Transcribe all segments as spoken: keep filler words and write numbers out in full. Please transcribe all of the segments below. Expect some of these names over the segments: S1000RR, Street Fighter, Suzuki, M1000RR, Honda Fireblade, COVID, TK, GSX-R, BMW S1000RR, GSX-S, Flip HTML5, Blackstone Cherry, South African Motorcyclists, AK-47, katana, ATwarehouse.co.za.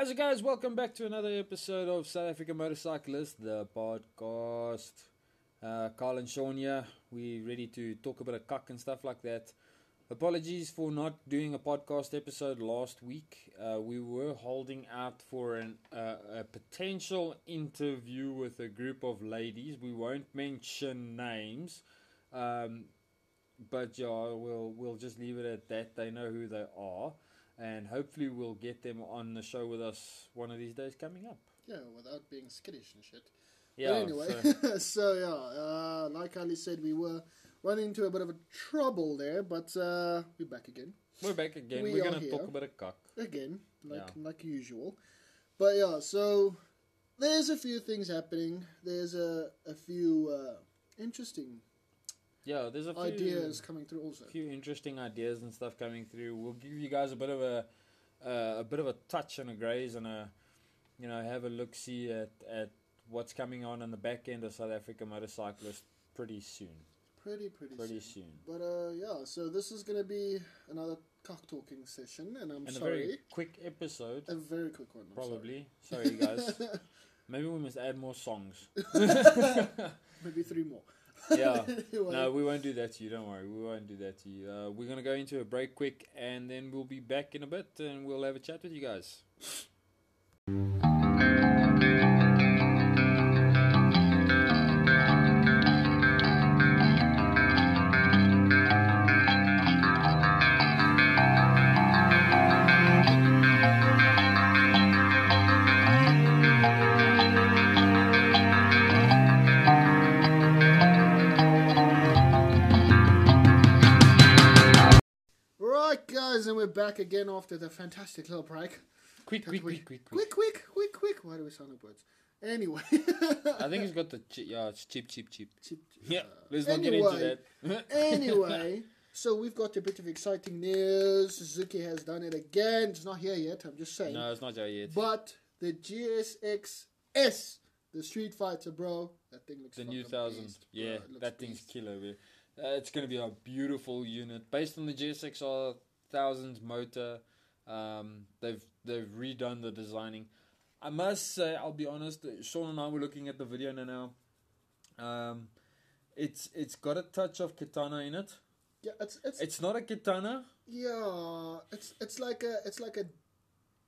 How's it guys? Welcome back to another episode of South African Motorcyclists, the podcast. Uh, Carl and Sean here. We're ready to talk a bit of cuck and stuff like that. Apologies for not doing a podcast episode last week. Uh, we were holding out for an, uh, a potential interview with a group of ladies. We won't mention names, um, but yeah, we'll, we'll just leave it at that. They know who they are. And hopefully we'll get them on the show with us one of these days coming up. Yeah, without being skittish and shit. Yeah. But anyway, so, so yeah, uh, like Ali said, we were running into a bit of a trouble there, but uh, we're back again. We're back again. We we're going to talk about a cock. Again, like, yeah. like usual. But yeah, so there's a few things happening. There's a, a few uh, interesting Yeah, there's a few ideas coming through also. A few interesting ideas and stuff coming through. We'll give you guys a bit of a uh, a bit of a touch and a graze and a you know have a look see at at what's coming on in the back end of South Africa Motorcyclist pretty soon. Pretty pretty pretty soon. soon. But uh, yeah, so this is going to be another cock talking session, and I'm and sorry. a very quick episode. A very quick one. I'm probably. Sorry, sorry guys. Maybe we must add more songs. Maybe three more. Yeah, no, we won't do that to you, don't worry, we won't do that to you. Uh, we're going to go into a break quick, and then we'll be back in a bit, and we'll have a chat with you guys. And we're back again after the fantastic little break. Quick, quick, quick, quick, quick, quick, quick, quick. Why do we sound like words? Anyway. I think he's got the che- yeah, it's cheap, cheap, cheap. cheap, cheap. Yeah, let's not anyway, get into that. Anyway, so we've got a bit of exciting news. Suzuki has done it again. It's not here yet, I'm just saying. No, it's not here yet. But the G S X S, the Street Fighter, bro, that thing looks the new thousand. Beast, yeah, that thing's beast. killer. Uh, it's going to be a beautiful unit based on the G S X R. Thousand motor, um, they've they've redone the designing. I must say, I'll be honest. Sean and I were looking at the video now. Um, it's it's got a touch of katana in it. Yeah, it's it's it's not a katana. Yeah, it's it's like a it's like a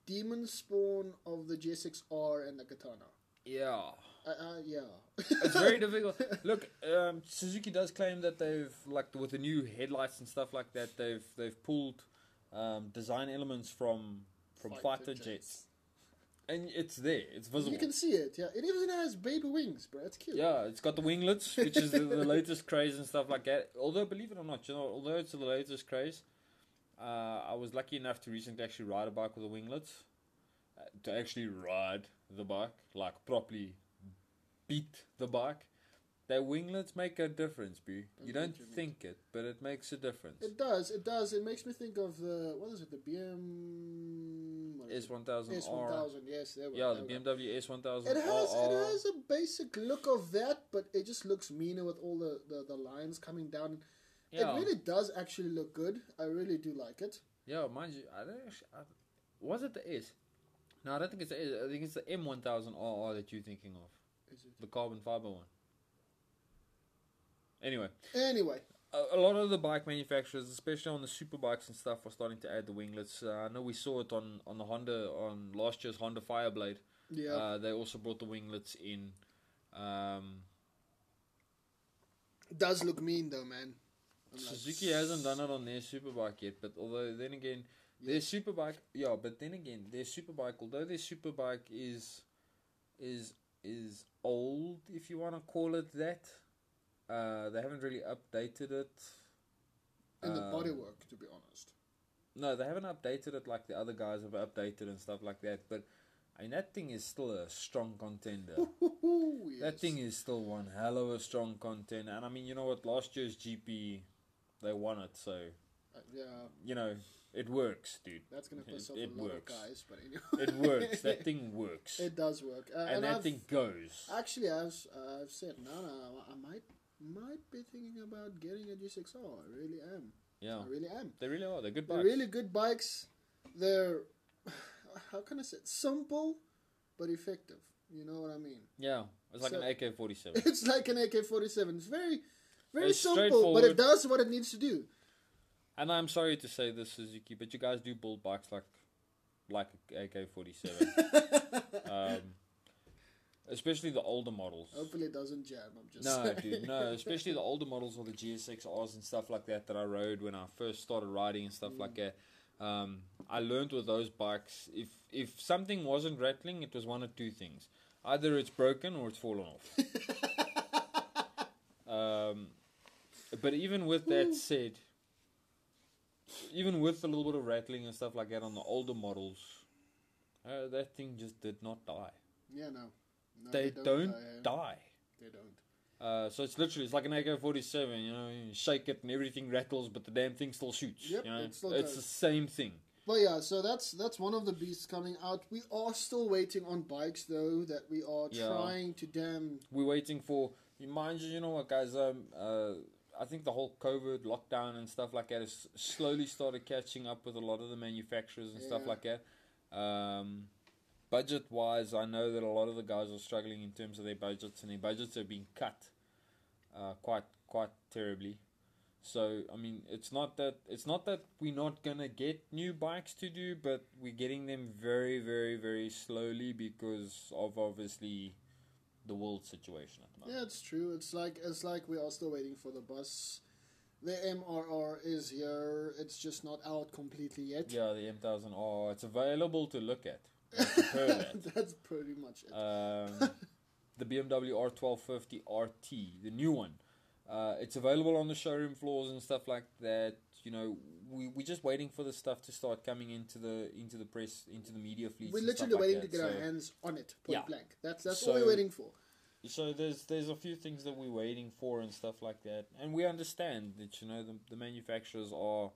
demon spawn of the G S X R and the katana. Yeah. Uh, uh, yeah. It's very difficult. Look, um, Suzuki does claim that they've like with the new headlights and stuff like that, they've they've pulled. Um, design elements from from fighter, fighter jets. jets, and it's there. It's visible. You can see it. Yeah, it even has baby wings, bro. It's cute. Yeah, it's got the winglets, which is the, the latest craze and stuff like that. Although, believe it or not, you know, although it's the latest craze, uh, I was lucky enough to recently actually ride a bike with the winglets, uh, to actually ride the bike, like properly beat the bike. The winglets make a difference, B. You don't think it, but it makes a difference. It does, it does. It makes me think of the, what is it, the B M... S one thousand R R. Yes, there we go. Yeah, the B M W S one thousand R R. It has, it has a basic look of that, but it just looks meaner with all the, the, the lines coming down. Yeah. It really does actually look good. I really do like it. Yeah, mind you, I don't actually... I, was it the S? No, I don't think it's the S. I think it's the M one thousand R R that you're thinking of. Is it? The carbon fiber one. Anyway, anyway, a, a lot of the bike manufacturers, especially on the super bikes and stuff, are starting to add the winglets. Uh, I know we saw it on, on the Honda, on last year's Honda Fireblade. Yeah. Uh, they also brought the winglets in. Um, it does look mean though, man. I'm Suzuki like... hasn't done it on their superbike yet, but although then again, yeah. their superbike, yeah, but then again, their superbike, although their superbike is, is, is old, if you want to call it that. Uh, they haven't really updated it. In the um, bodywork, to be honest. No, they haven't updated it like the other guys have updated and stuff like that. But, I mean, that thing is still a strong contender. Yes. That thing is still one hell of a strong contender. And, I mean, you know what? Last year's G P, they won it, so... Uh, yeah. You know, it works, dude. That's going to piss off a lot works. of guys, but anyway. It works. That thing works. It does work. Uh, and, and that I've, thing goes. Actually, I've, uh, I've said, no, no, I might... Might be thinking about getting a G six R. I really am. Yeah. I really am. They really are. They're good bikes. They're really good bikes. They're... how can I say it? Simple but effective. You know what I mean? Yeah. It's like so, an A K forty-seven. It's like an A K forty-seven. It's very, very it's simple, but it does what it needs to do. And I'm sorry to say this, Suzuki, but you guys do build bikes like like A K forty-seven. um, especially the older models. Hopefully it doesn't jam. I'm just no, saying. dude, no. Especially the older models or the G S X Rs and stuff like that that I rode when I first started riding and stuff mm. like that. Um, I learned with those bikes, if if something wasn't rattling, it was one of two things. Either it's broken or it's fallen off. um, but even with that said, even with a little bit of rattling and stuff like that on the older models, uh, that thing just did not die. Yeah, no. no they, they don't, don't die. die. They don't. Uh, so it's literally, it's like an A K forty-seven, you know, you shake it and everything rattles, but the damn thing still shoots. Yep, you know? it still it's goes. the same thing. Well, yeah, so that's that's one of the beasts coming out. We are still waiting on bikes, though, that we are yeah. trying to damn... We're waiting for... Mind you, you know what, guys, um, uh, I think the whole COVID lockdown and stuff like that has slowly started catching up with a lot of the manufacturers and yeah. stuff like that. Um... Budget-wise, I know that a lot of the guys are struggling in terms of their budgets, and their budgets have been cut uh, quite quite terribly. So, I mean, it's not that it's not that we're not gonna get new bikes to do, but we're getting them very, very, very slowly because of obviously the world situation at the moment. Yeah, it's true. It's like it's like we are still waiting for the bus. The M R R is here. It's just not out completely yet. Yeah, the M one thousand R R. It's available to look at. That's pretty much it. Um, the B M W R twelve fifty R T, the new one. Uh, it's available on the showroom floors and stuff like that. You know, we we're just waiting for the stuff to start coming into the into the press, into the media fleets. We're literally waiting like to get so, our hands on it, point yeah. blank. That's that's so, all we're waiting for. So there's there's a few things that we're waiting for and stuff like that, and we understand that you know the the manufacturers are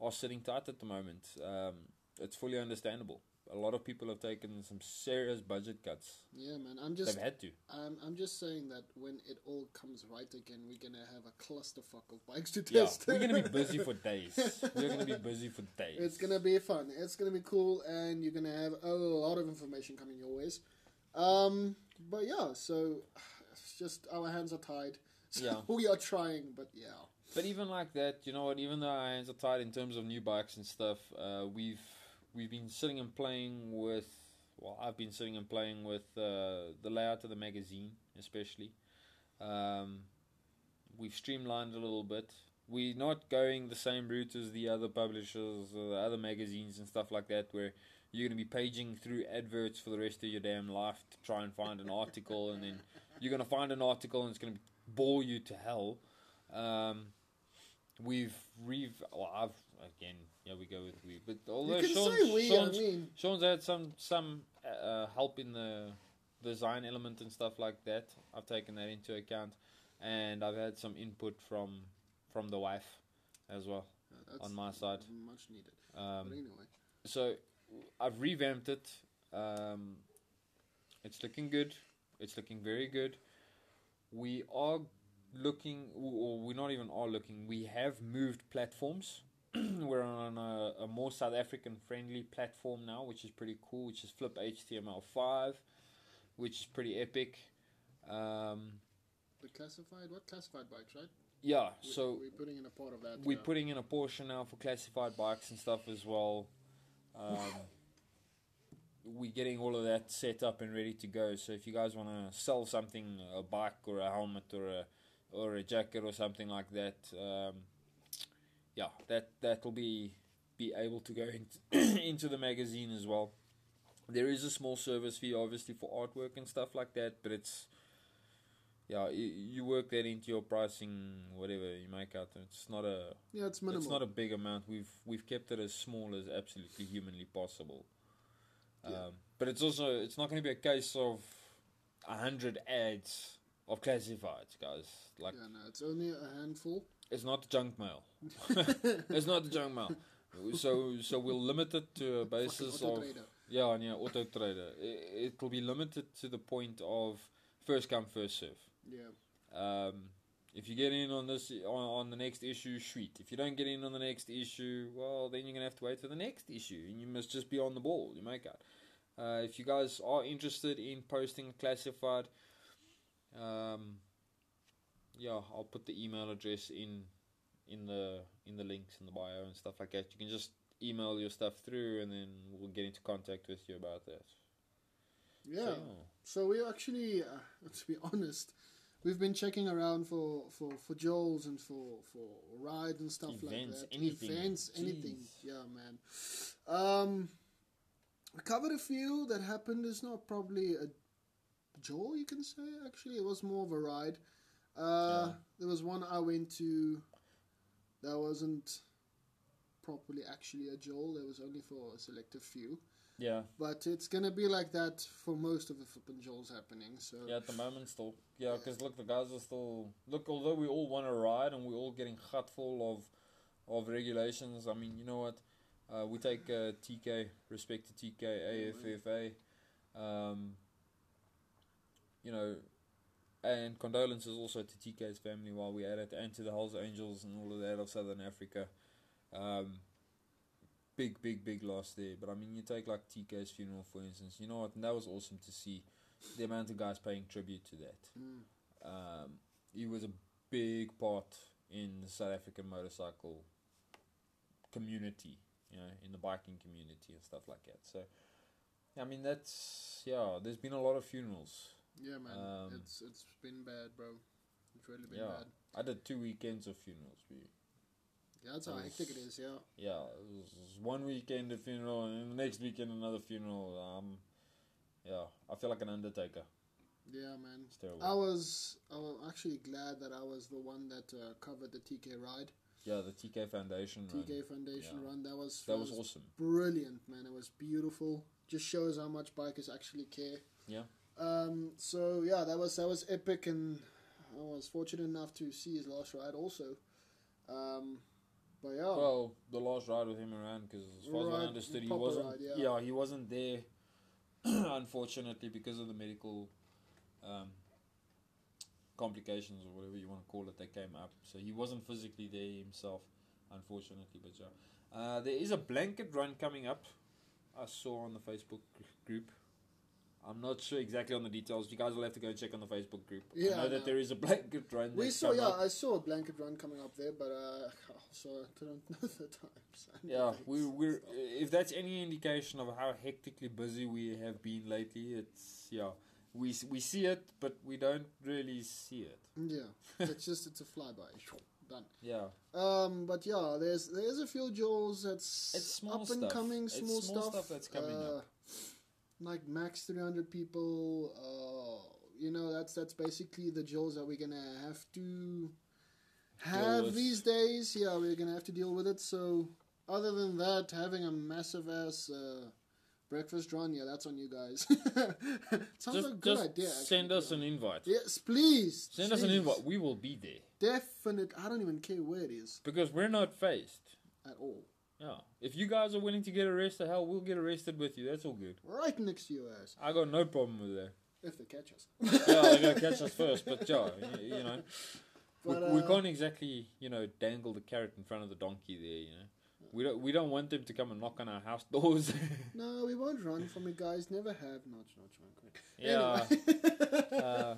are sitting tight at the moment. Um, it's fully understandable. A lot of people have taken some serious budget cuts. Yeah, man. I'm just... They've had to. I'm, I'm just saying that when it all comes right again, we're going to have a clusterfuck of bikes to test. Yeah, we're going to be busy for days. We're going to be busy for days. It's going to be fun. It's going to be cool, and you're going to have a lot of information coming your ways. Um, but yeah, so it's just our hands are tied. So yeah. We are trying, but yeah. But even like that, you know what? Even though our hands are tied in terms of new bikes and stuff, uh, we've... We've been sitting and playing with, well, I've been sitting and playing with uh, the layout of the magazine, especially. Um, we've streamlined a little bit. We're not going the same route as the other publishers or the other magazines and stuff like that, where you're going to be paging through adverts for the rest of your damn life to try and find an article, and then you're going to find an article and it's going to bore you to hell. Um, we've, re- well, I've, again, yeah, we go with we, but although Sean's, we, Sean's, I mean. Sean's had some some uh, help in the design element and stuff like that. I've taken that into account, and I've had some input from from the wife as well yeah, on my side. Much needed. Um, but anyway, so I've revamped it. Um, it's looking good. It's looking very good. We are looking, or we're not even are looking. We have moved platforms. We're on a, a more South African friendly platform now, which is pretty cool, which is Flip H T M L five, which is pretty epic. Um, the classified, what classified bikes, right? Yeah, we, so we're putting in a part of that. We're now. putting in a portion now for classified bikes and stuff as well. Um, we're getting all of that set up and ready to go. So if you guys want to sell something, a bike or a helmet or a or a jacket or something like that. Um, Yeah, that that will be be able to go into, into the magazine as well. There is a small service fee, obviously, for artwork and stuff like that, but it's yeah, you, you work that into your pricing, whatever you make out. It's not a yeah, it's minimal. It's not a big amount. We've we've kept it as small as absolutely humanly possible. Um, yeah. But it's also it's not going to be a case of a hundred ads of classifieds, guys. Like yeah, no, it's only a handful. It's not the junk mail. It's not the junk mail. So so we'll limit it to a basis of... Yeah, yeah, Auto Trader. It, it will be limited to the point of first come, first serve. Yeah. Um, If you get in on this on, on the next issue, sweet. If you don't get in on the next issue, well, then you're going to have to wait for the next issue. And you must just be on the ball, you make out. Uh, if you guys are interested in posting classified, um, yeah, I'll put the email address in in the in the links in the bio and stuff like that. You can just email your stuff through, and then we'll get into contact with you about that. Yeah. So, so we actually, uh, to be honest, we've been checking around for, for, for Joel's and for, for rides and stuff events, like that. Anything. Events, anything. Jeez. Yeah, man. Um, I covered a few that happened. It's not probably a Joel, you can say, actually. It was more of a ride. Uh, yeah. There was one I went to that wasn't properly actually a Joel. It was only for a selective few. Yeah, but it's gonna be like that for most of the flipping Joel's happening. So yeah, at the moment still, yeah, because look, the guys are still look. Although we all want to ride and we're all getting hatful of of regulations. I mean, you know what? Uh, we take uh, T K, respect to T K, A F F A, um, you know, and condolences also to T K's family while we're at it, and to the Hells Angels and all of that of Southern Africa. Um, Big, big, big loss there. But I mean, you take like T K's funeral, for instance. You know what? And that was awesome to see the amount of guys paying tribute to that. Mm. Um, he was a big part in the South African motorcycle community, you know, in the biking community and stuff like that. So, I mean, that's, yeah, there's been a lot of funerals. Yeah, man. Um, it's It's been bad, bro. It's really been yeah, bad. I did two weekends of funerals, really. Yeah, that's how hectic it is, yeah. Yeah, it was one weekend a funeral, and the next weekend another funeral. Um, yeah, I feel like an undertaker. Yeah, man. It's terrible. I was, I was actually glad that I was the one that uh, covered the T K ride. Yeah, the T K Foundation run. T K Foundation run, that was that was awesome. Brilliant, man. It was beautiful. Just shows how much bikers actually care. Yeah. Um. So, yeah, that was that was epic, and I was fortunate enough to see his last ride also. Um... But yeah. Well, the last ride with him around, because as far right, as I understood, he wasn't. Ride, yeah. yeah, he wasn't there, unfortunately, because of the medical um, complications or whatever you want to call it that came up. So he wasn't physically there himself, unfortunately. But yeah, uh, there is a blanket run coming up. I saw on the Facebook group. I'm not sure exactly on the details. You guys will have to go and check on the Facebook group. Yeah, I know I know. that there is a blanket run. We saw, yeah, up. I saw a blanket run coming up there, but uh, also I don't know the times. Yeah, we we're if that's any indication of how hectically busy we have been lately, it's yeah, we we see it, but we don't really see it. Yeah, it's just it's a flyby. Done. Yeah. Um. But yeah, there's there's a few jewels that's it's small up stuff. and coming, small, it's small stuff. stuff that's coming uh, up. Like max three hundred people, uh, you know, that's that's basically the jobs that we're going to have to have these days. Yeah, we're going to have to deal with it. So other than that, having a massive-ass uh, breakfast run, yeah, that's on you guys. Sounds just, like a good just idea. Actually. Send us yeah. an invite. Yes, please. Send please. us an invite. We will be there. Definite. I don't even care where it is. Because we're not phased. At all. Yeah. If you guys are willing to get arrested, hell, we'll get arrested with you. That's all good. Right next to your ass. I got no problem with that. If they catch us. Yeah, they're going to catch us first, but yeah, you, you know. But, we, uh, we can't exactly, you know, dangle the carrot in front of the donkey there, you know. No. We don't we don't want them to come and knock on our house doors. No, we won't run from you guys. Never have. Notch, notch, notch. Yeah. Anyway. uh,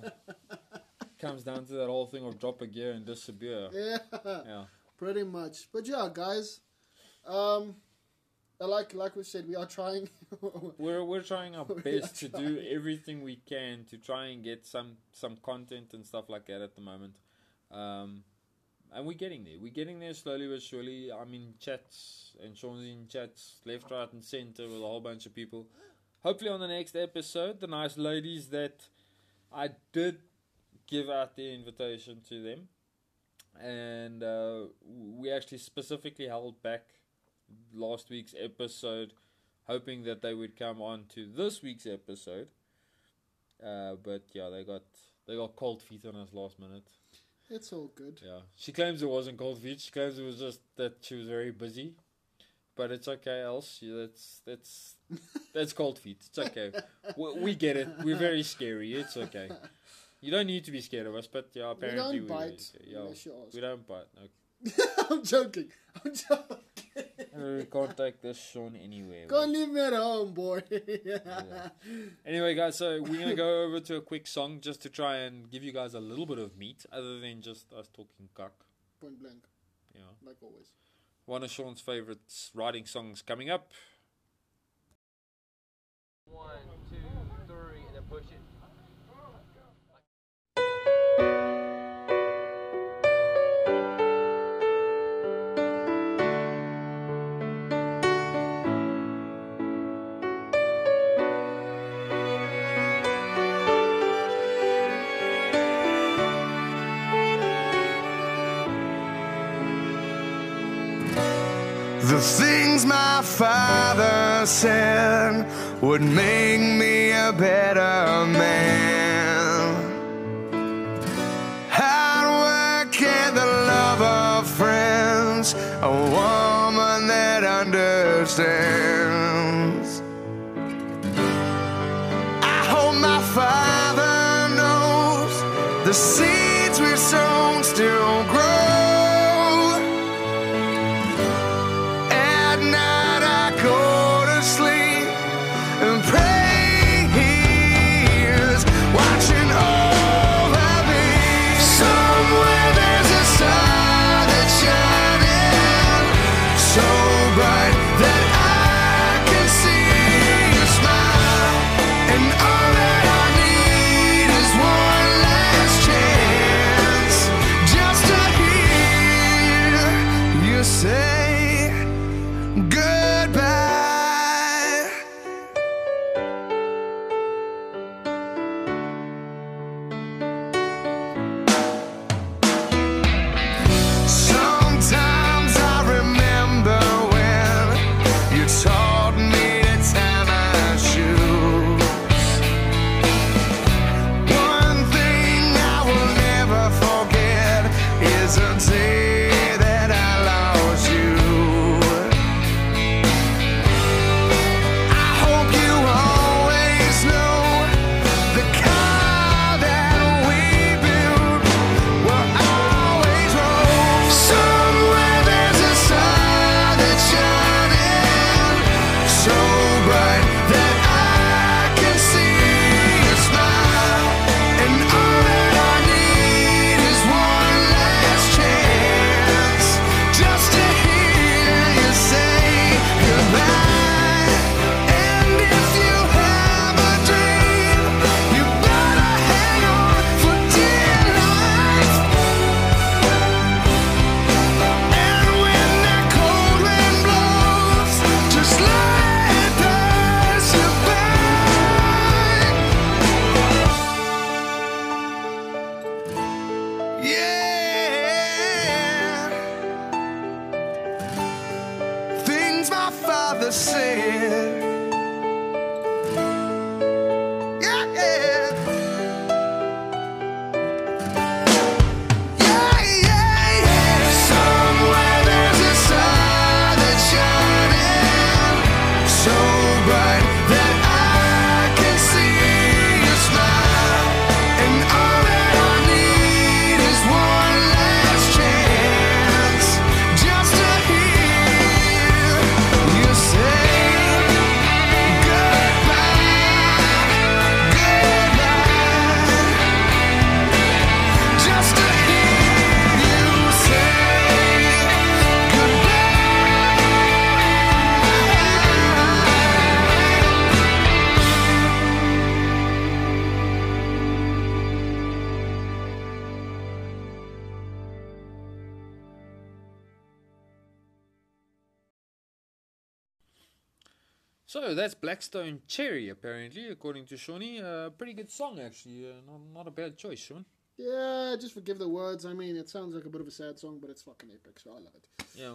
comes down to that whole thing of drop a gear and disappear. Yeah. Yeah. Pretty much. But yeah, guys. Um, like like we said, we are trying. we're we're trying our best to trying. do everything we can to try and get some some content and stuff like that at the moment, um, and we're getting there. We're getting there slowly but surely. I'm in chats and Sean's in chats, left, right, and center with a whole bunch of people. Hopefully, on the next episode, the nice ladies that I did give out the invitation to them, and uh, we actually specifically held back last week's episode, hoping that they would come on to this week's episode, uh, but yeah, they got they got cold feet on us last minute. It's all good. Yeah, she claims it wasn't cold feet. She claims it was just that she was very busy, but it's okay. Else, yeah, that's that's that's cold feet. It's okay. we, we get it. We're very scary. It's okay. You don't need to be scared of us, but yeah, apparently we don't we bite. Really unless you ask. We don't bite. Okay. I'm joking. I'm joking. We can't take this Sean anywhere. Can't leave me at home, boy. Yeah. Anyway, guys, so we're going to go over to a quick song just to try and give you guys a little bit of meat other than just us talking cuck. Point blank. Yeah. Like always. One of Sean's favorite riding songs coming up. One, two, three, and then push it. The things my father said would make me a better man. Hard work and the love of friends, a woman that understands. I hope my father knows the seeds we've sown still grow. So that's Blackstone Cherry, apparently, according to Shawnee. A uh, pretty good song, actually. Uh, not, not a bad choice, Sean. Yeah, just forgive the words. I mean, it sounds like a bit of a sad song, but it's fucking epic, so I love it. Yeah.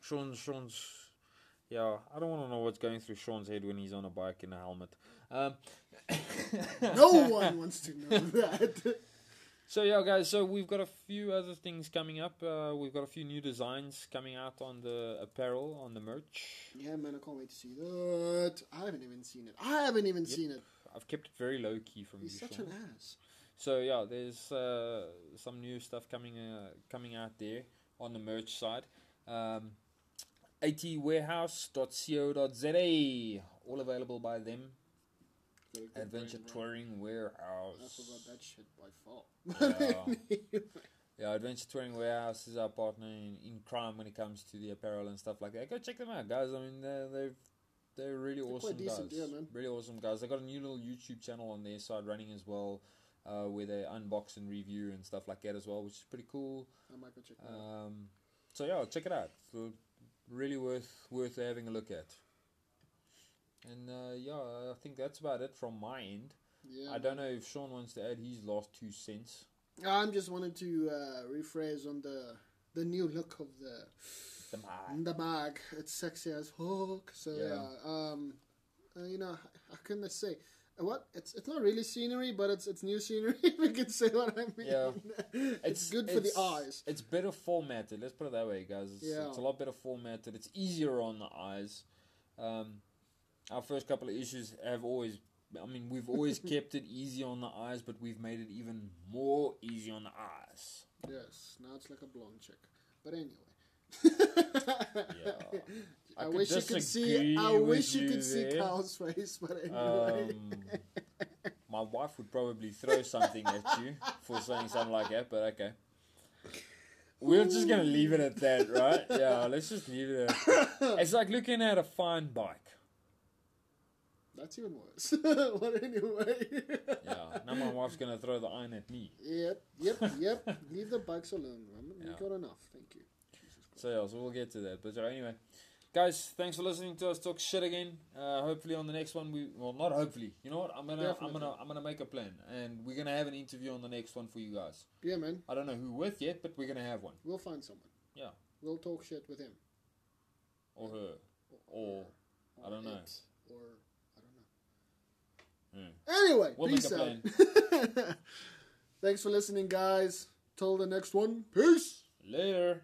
Sean, Sean's... Yeah, I don't want to know what's going through Sean's head when he's on a bike in a helmet. Um, no one wants to know that. So, yeah, guys, so we've got a few other things coming up. Uh, we've got a few new designs coming out on the apparel, on the merch. Yeah, man, I can't wait to see that. I haven't even seen it. I haven't even yep. seen it. I've kept it very low-key from He's you, He's such Sean. An ass. So yeah, there's uh, some new stuff coming uh, coming out there on the merch side. Um, A T warehouse dot co dot z a, all available by them. Adventure Touring Warehouse. I forgot that shit by far. Yeah. Yeah, Adventure Touring Warehouse is our partner in, in crime when it comes to the apparel and stuff like that. Go check them out, guys. I mean, they're, they've, they're really they're awesome decent, guys. Yeah, man. Really awesome guys. They got a new little YouTube channel on their side running as well, uh, where they unbox and review and stuff like that as well, which is pretty cool. I might go check that um, out. So yeah, check it out. So, really worth worth having a look at. And uh, yeah, I think that's about it from my end. Yeah, I don't man. know if Sean wants to add his last two cents. I'm just wanted to uh, rephrase on the the new look of the the bag. The bag. It's sexy as fuck. So yeah, yeah um, uh, you know, how can I say? What it's it's not really scenery, but it's it's new scenery. If you can say what I mean. Yeah. it's, it's good for it's, the eyes. It's better formatted. Let's put it that way, guys. It's, yeah. it's a lot better formatted. It's easier on the eyes. Um, our first couple of issues have always, I mean, we've always kept it easy on the eyes, but we've made it even more easy on the eyes. Yes. Now it's like a blonde chick. But anyway. Yeah. I, I wish you could see. I wish you could see Kyle's face, but anyway. Um, my wife would probably throw something at you for saying something like that. But okay, we're just gonna leave it at that, right? Yeah, let's just leave it. At it's like looking at a fine bike. That's even worse. But anyway. Yeah. Now my wife's gonna throw the iron at me. Yep. Yep. Yep. Leave the bikes alone. We've got enough. Thank you. So yeah, so we'll get to that. But anyway, guys, thanks for listening to us talk shit again. Uh, hopefully on the next one we well not hopefully. You know what? I'm gonna Definitely. I'm gonna I'm gonna make a plan, and we're gonna have an interview on the next one for you guys. Yeah, man. I don't know who with yet, but we're gonna have one. We'll find someone. Yeah. We'll talk shit with him. Or her. Or, or, or I don't know. Or I don't know. Hmm. Anyway, we'll peace make a plan. Thanks for listening, guys. Till the next one. Peace. Later.